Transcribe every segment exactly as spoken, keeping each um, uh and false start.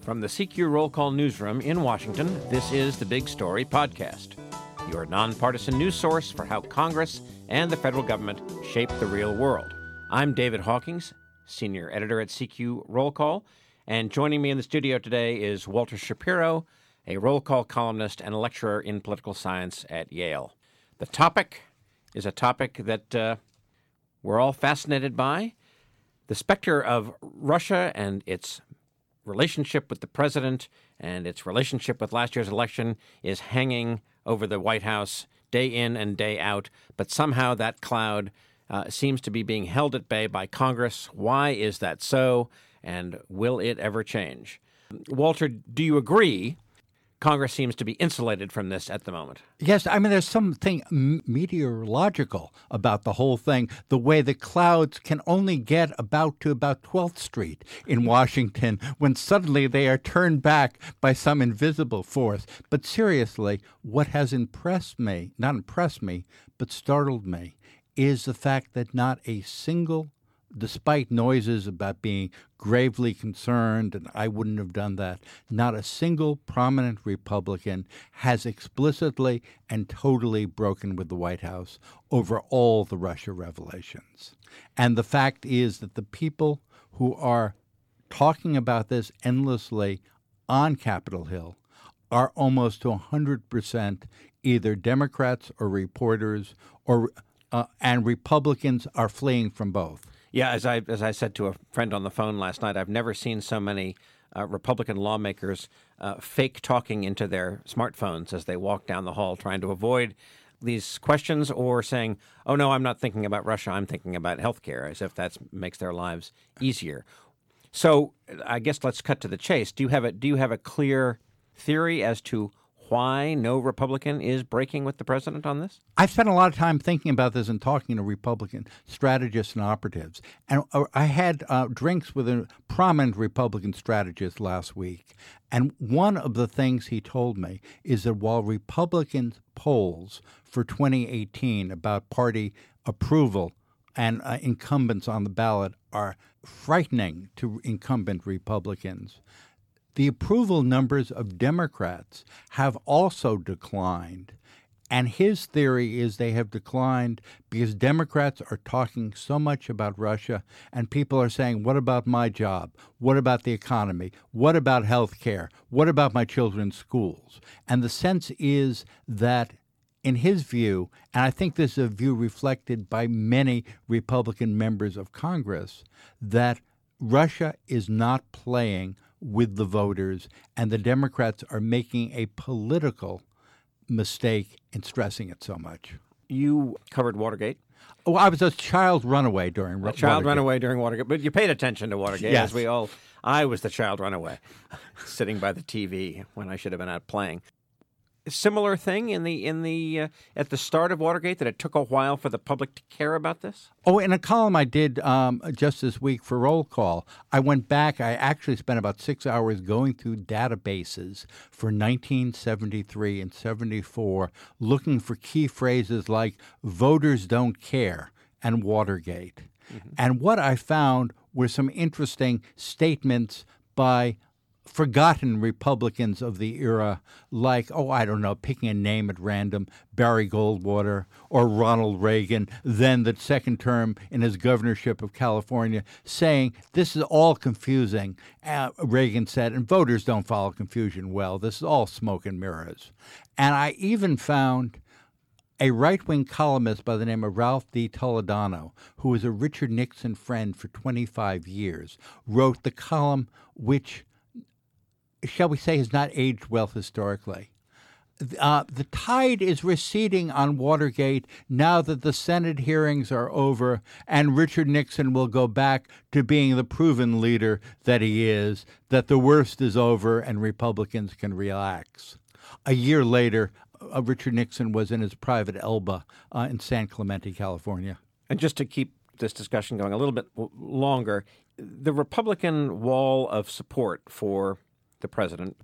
From the C Q Roll Call newsroom in Washington, this is the Big Story podcast, your nonpartisan news source for how Congress and the federal government shape the real world. I'm David Hawkins, senior editor at C Q Roll Call, and joining me in the studio today is Walter Shapiro, a roll call columnist and lecturer in political science at Yale. The topic is a topic that uh, we're all fascinated by, the specter of Russia and its relationship with the president and its relationship with last year's election is hanging over the White House day in and day out. But somehow that cloud uh, seems to be being held at bay by Congress. Why is that so? And will it ever change? Walter, do you agree Congress seems to be insulated from this at the moment? Yes. I mean, there's something meteorological about the whole thing, the way the clouds can only get about to about twelfth street in Washington when suddenly they are turned back by some invisible force. But seriously, what has impressed me, not impressed me, but startled me, is the fact that not a single, despite noises about being gravely concerned, and I wouldn't have done that, not a single prominent Republican has explicitly and totally broken with the White House over all the Russia revelations. And the fact is that the people who are talking about this endlessly on Capitol Hill are almost to one hundred percent either Democrats or reporters, or uh, and Republicans are fleeing from both. Yeah, as I as I said to a friend on the phone last night, I've never seen so many uh, Republican lawmakers uh, fake talking into their smartphones as they walk down the hall trying to avoid these questions, or saying, oh, no, I'm not thinking about Russia. I'm thinking about health care, as if that makes their lives easier. So I guess let's cut to the chase. Do you have a do you have a clear theory as to why no Republican is breaking with the president on this? I've spent a lot of time thinking about this and talking to Republican strategists and operatives. And I had uh, drinks with a prominent Republican strategist last week. And one of the things he told me is that while Republican polls for twenty eighteen about party approval and uh, incumbents on the ballot are frightening to incumbent Republicans, the approval numbers of Democrats have also declined. And his theory is they have declined because Democrats are talking so much about Russia, and people are saying, what about my job? What about the economy? What about health care? What about my children's schools? And the sense is that, in his view, and I think this is a view reflected by many Republican members of Congress, that Russia is not playing with the voters, and the Democrats are making a political mistake in stressing it so much. You covered Watergate. Oh, I was a child runaway during Watergate. A child Watergate. runaway during Watergate, but you paid attention to Watergate, yes. As we all. I was the child runaway, sitting by the T V when I should have been out playing. A similar thing in the in the uh, at the start of Watergate, that it took a while for the public to care about this? Oh, in a column I did um, just this week for Roll Call, I went back. I actually spent about six hours going through databases for nineteen seventy-three and seventy-four, looking for key phrases like "voters don't care" and "Watergate." Mm-hmm. And what I found were some interesting statements by forgotten Republicans of the era, like, oh, I don't know, picking a name at random, Barry Goldwater or Ronald Reagan, then the second term in his governorship of California, saying this is all confusing, uh, Reagan said, and voters don't follow confusion well. This is all smoke and mirrors. And I even found a right-wing columnist by the name of Ralph D. Toledano, who was a Richard Nixon friend for twenty-five years, wrote the column which, shall we say, has not aged well historically. Uh, the tide is receding on Watergate now that the Senate hearings are over and Richard Nixon will go back to being the proven leader that he is, that the worst is over and Republicans can relax. A year later, uh, Richard Nixon was in his private Elba uh, in San Clemente, California. And just to keep this discussion going a little bit w- longer, the Republican wall of support for the president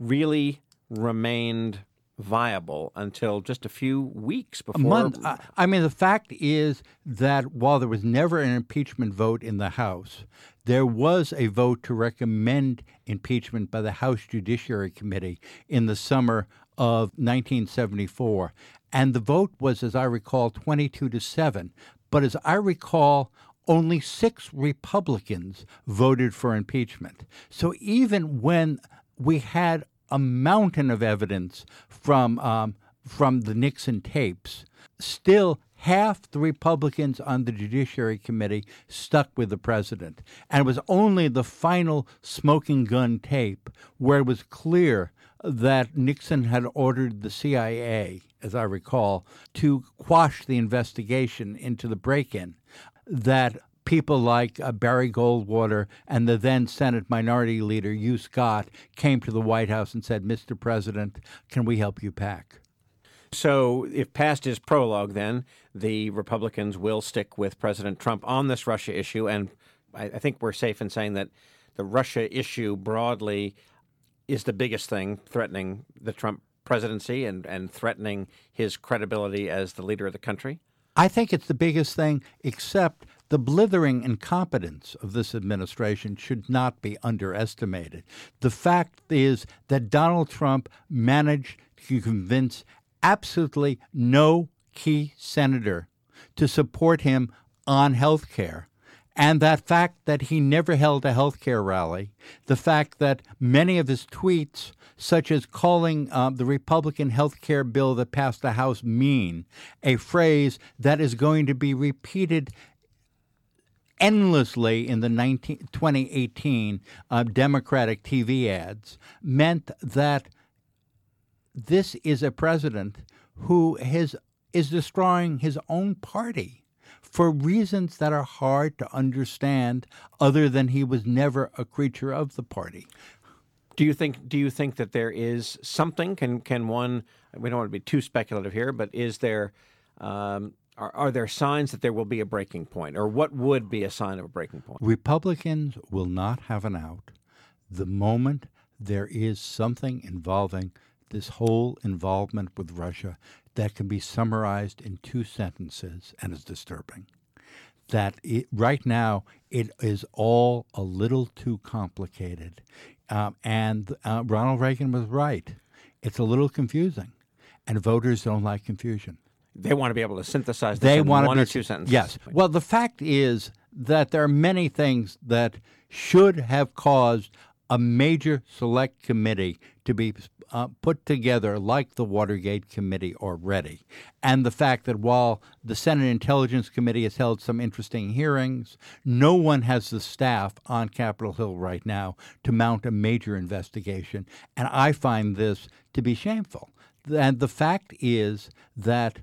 really remained viable until just a few weeks before. A month. I, I mean, the fact is that while there was never an impeachment vote in the House, there was a vote to recommend impeachment by the House Judiciary Committee in the summer of nineteen seventy-four. And the vote was, as I recall, twenty-two to seven. But as I recall, only six Republicans voted for impeachment. So even when we had a mountain of evidence from um, from the Nixon tapes, still half the Republicans on the Judiciary Committee stuck with the president. And it was only the final smoking gun tape where it was clear that Nixon had ordered the C I A, as I recall, to quash the investigation into the break-in, that people like uh, Barry Goldwater and the then Senate Minority Leader, Hugh Scott, came to the White House and said, Mister President, can we help you pack? So if past is prologue, then the Republicans will stick with President Trump on this Russia issue. And I, I think we're safe in saying that the Russia issue broadly is the biggest thing threatening the Trump presidency and, and threatening his credibility as the leader of the country. I think it's the biggest thing, except the blithering incompetence of this administration should not be underestimated. The fact is that Donald Trump managed to convince absolutely no key senator to support him on health care. And that fact that he never held a health care rally, the fact that many of his tweets, such as calling uh, the Republican health care bill that passed the House mean, a phrase that is going to be repeated endlessly in the nineteen, twenty eighteen uh, Democratic T V ads, meant that this is a president who has, is destroying his own party for reasons that are hard to understand other than he was never a creature of the party. Do you think do you think that there is something, can can one, we don't want to be too speculative here, but is there um, Are, are there signs that there will be a breaking point, or what would be a sign of a breaking point? Republicans will not have an out the moment there is something involving this whole involvement with Russia that can be summarized in two sentences and is disturbing. That it, right now it is all a little too complicated. Um, and uh, Ronald Reagan was right. It's a little confusing, and voters don't like confusion. They want to be able to synthesize this in one or two sentences. Yes. Well, the fact is that there are many things that should have caused a major select committee to be uh, put together like the Watergate Committee already. And the fact that while the Senate Intelligence Committee has held some interesting hearings, no one has the staff on Capitol Hill right now to mount a major investigation. And I find this to be shameful. And the fact is that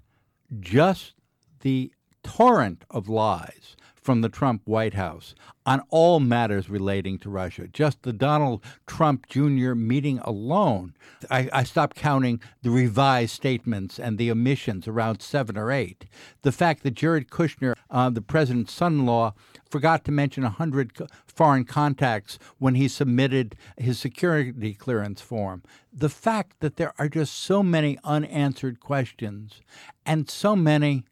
just the torrent of lies from the Trump White House on all matters relating to Russia, just the Donald Trump Junior meeting alone, I, I stopped counting the revised statements and the omissions, around seven or eight. The fact that Jared Kushner, uh, the president's son-in-law, forgot to mention one hundred foreign contacts when he submitted his security clearance form. The fact that there are just so many unanswered questions and so many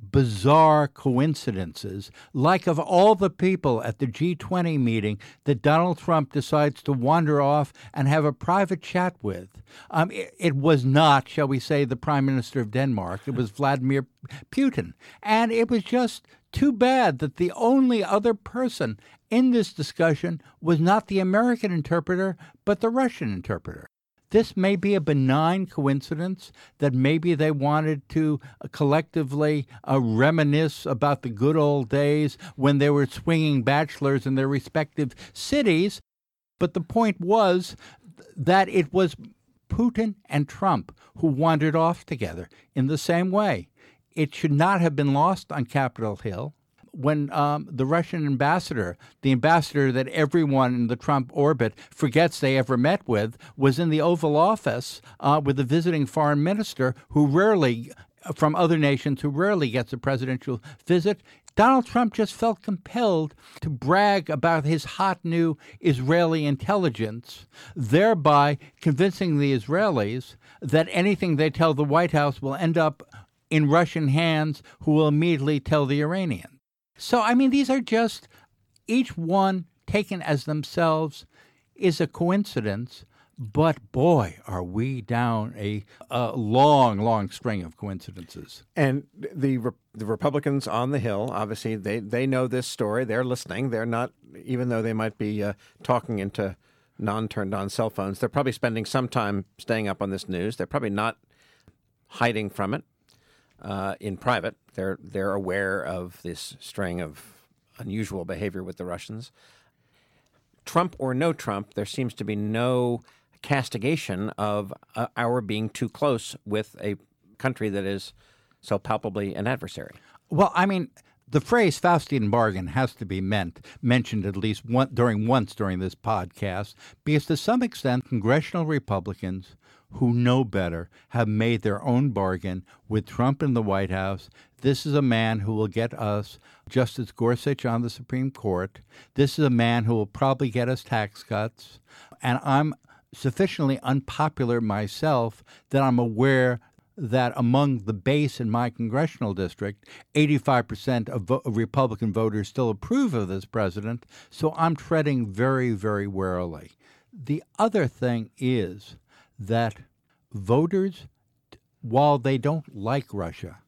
bizarre coincidences, like of all the people at the G twenty meeting that Donald Trump decides to wander off and have a private chat with. Um, it, it was not, shall we say, the Prime Minister of Denmark. It was Vladimir Putin. And it was just too bad that the only other person in this discussion was not the American interpreter, but the Russian interpreter. This may be a benign coincidence that maybe they wanted to uh, collectively uh, reminisce about the good old days when they were swinging bachelors in their respective cities. But the point was that it was Putin and Trump, who wandered off together in the same way. It should not have been lost on Capitol Hill when um, the Russian ambassador, the ambassador that everyone in the Trump orbit forgets they ever met with, was in the Oval Office uh, with a visiting foreign minister who rarely, from other nations, who rarely gets a presidential visit. Donald Trump just felt compelled to brag about his hot new Israeli intelligence, thereby convincing the Israelis that anything they tell the White House will end up in Russian hands, who will immediately tell the Iranians. So, I mean, these are just, each one taken as themselves is a coincidence, but boy, are we down a, a long, long string of coincidences. And the re- the Republicans on the Hill, obviously, they, they know this story. They're listening. They're not, even though they might be uh, talking into non-turned-on cell phones, they're probably spending some time staying up on this news. They're probably not hiding from it uh, in private. They're, they're aware of this string of unusual behavior with the Russians. Trump or no Trump, there seems to be no castigation of uh, our being too close with a country that is so palpably an adversary. Well, I mean, the phrase Faustian bargain has to be meant, mentioned at least one, during once during this podcast, because to some extent, congressional Republicans who know better have made their own bargain with Trump in the White House. This is a man who will get us Justice Gorsuch on the Supreme Court. This is a man who will probably get us tax cuts. And I'm sufficiently unpopular myself that I'm aware that among the base in my congressional district, eighty-five percent of vo- Republican voters still approve of this president, so I'm treading very, very warily. The other thing is that voters, while they don't like Russia,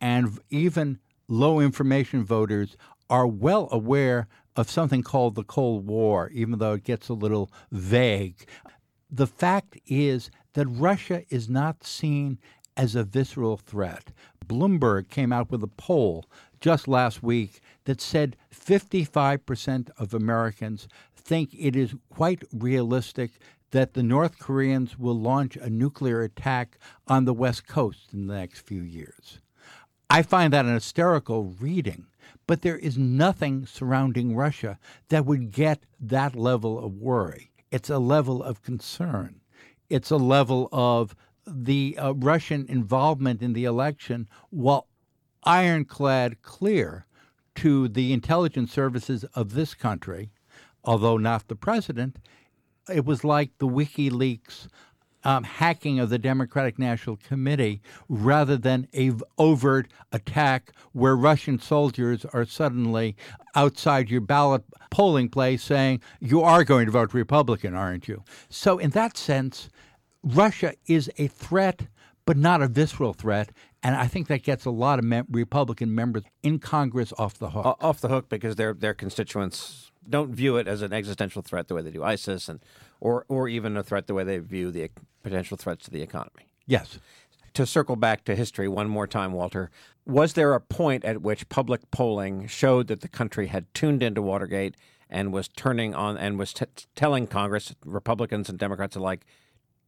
and even low-information voters are well aware of something called the Cold War, even though it gets a little vague. The fact is that Russia is not seen as a visceral threat. Bloomberg came out with a poll just last week that said fifty-five percent of Americans think it is quite realistic that the North Koreans will launch a nuclear attack on the West Coast in the next few years. I find that an hysterical reading, but there is nothing surrounding Russia that would get that level of worry. It's a level of concern. It's a level of the uh, Russian involvement in the election, while ironclad clear to the intelligence services of this country, although not the president. It was like the WikiLeaks um, hacking of the Democratic National Committee, rather than a v- overt attack where Russian soldiers are suddenly outside your ballot polling place saying, you are going to vote Republican, aren't you? So in that sense, Russia is a threat, but not a visceral threat, and I think that gets a lot of mem- Republican members in Congress off the hook. Uh, off the hook because their their constituents don't view it as an existential threat the way they do ISIS, and or or even a threat the way they view the potential threats to the economy. Yes. To circle back to history one more time, Walter, was there a point at which public polling showed that the country had tuned into Watergate and was turning on and was t- telling Congress, Republicans and Democrats alike,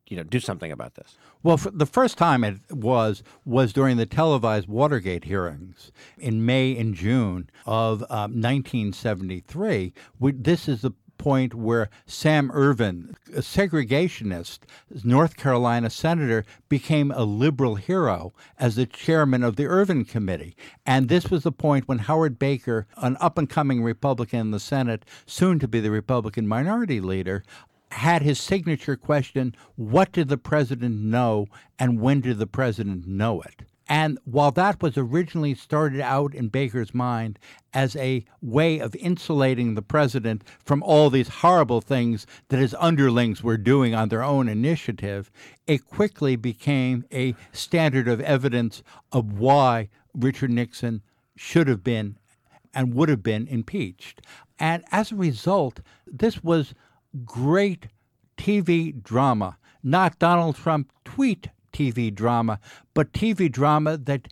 you know, do something about this? Well, for the first time it was was during the televised Watergate hearings in May and June of um, nineteen seventy-three. We, this is the point where Sam Ervin, a segregationist North Carolina senator, became a liberal hero as the chairman of the Ervin Committee. And this was the point when Howard Baker, an up-and-coming Republican in the Senate, soon to be the Republican minority leader, had his signature question, what did the president know and when did the president know it? And while that was originally started out in Baker's mind as a way of insulating the president from all these horrible things that his underlings were doing on their own initiative, it quickly became a standard of evidence of why Richard Nixon should have been and would have been impeached. And as a result, this was great T V drama, not Donald Trump tweet T V drama, but T V drama that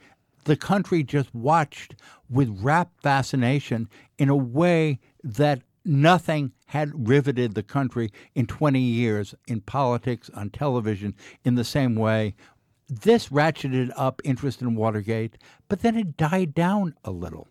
the country just watched with rapt fascination in a way that nothing had riveted the country in twenty years in politics, on television, in the same way. This ratcheted up interest in Watergate, but then it died down a little.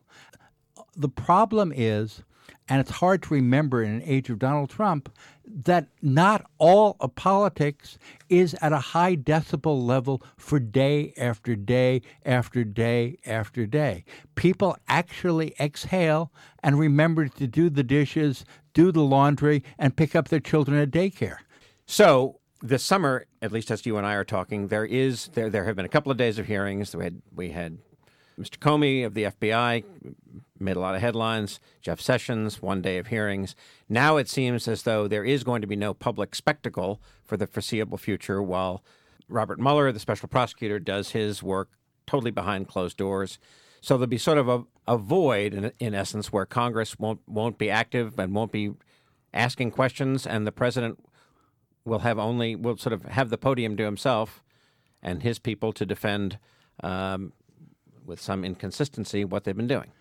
The problem is, and it's hard to remember in an age of Donald Trump, that not all of politics is at a high decibel level for day after day after day after day. People actually exhale and remember to do the dishes, do the laundry, and pick up their children at daycare. So this summer, at least as you and I are talking, there is there there have been a couple of days of hearings. We had we had Mister Comey of the F B I made a lot of headlines. Jeff Sessions, one day of hearings. Now it seems as though there is going to be no public spectacle for the foreseeable future while Robert Mueller, the special prosecutor, does his work totally behind closed doors. So there'll be sort of a, a void, in, in essence, where Congress won't won't be active and won't be asking questions, and the president will have only will sort of have the podium to himself and his people to defend, um, with some inconsistency, what they've been doing.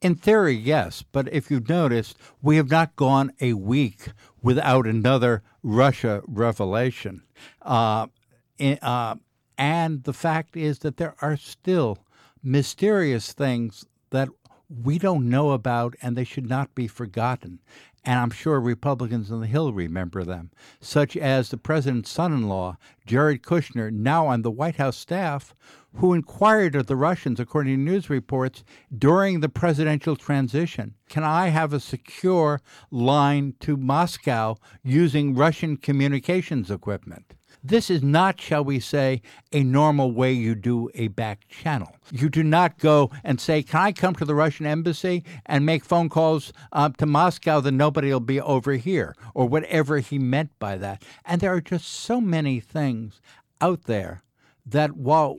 In theory, yes. But if you've noticed, we have not gone a week without another Russia revelation. Uh, in, uh, and the fact is that there are still mysterious things that we don't know about, and they should not be forgotten. And I'm sure Republicans on the Hill remember them, such as the president's son-in-law, Jared Kushner, now on the White House staff, who inquired of the Russians, according to news reports, during the presidential transition, can I have a secure line to Moscow using Russian communications equipment? This is not, shall we say, a normal way you do a back channel. You do not go and say, can I come to the Russian embassy and make phone calls uh, to Moscow, then nobody will be over here, or whatever he meant by that. And there are just so many things out there that while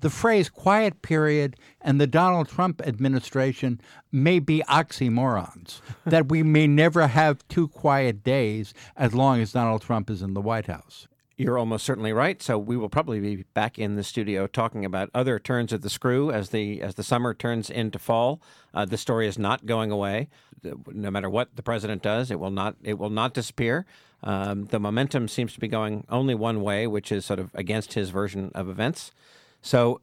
the phrase quiet period and the Donald Trump administration may be oxymorons, that we may never have two quiet days as long as Donald Trump is in the White House. You're almost certainly right. So we will probably be back in the studio talking about other turns of the screw as the as the summer turns into fall. Uh, the story is not going away. No matter what the president does, it will not it will not disappear. Um, the momentum seems to be going only one way, which is sort of against his version of events. So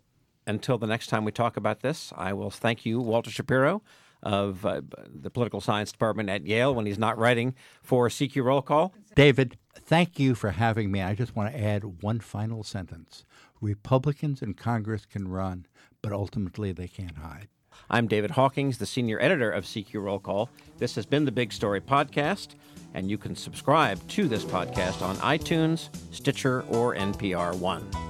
until the next time we talk about this, I will thank you, Walter Shapiro, of uh, the political science department at Yale when he's not writing for C Q Roll Call. David, thank you for having me. I just want to add one final sentence. Republicans in Congress can run, but ultimately they can't hide. I'm David Hawkins, the senior editor of C Q Roll Call. This has been the Big Story Podcast, and you can subscribe to this podcast on iTunes, Stitcher, or N P R One.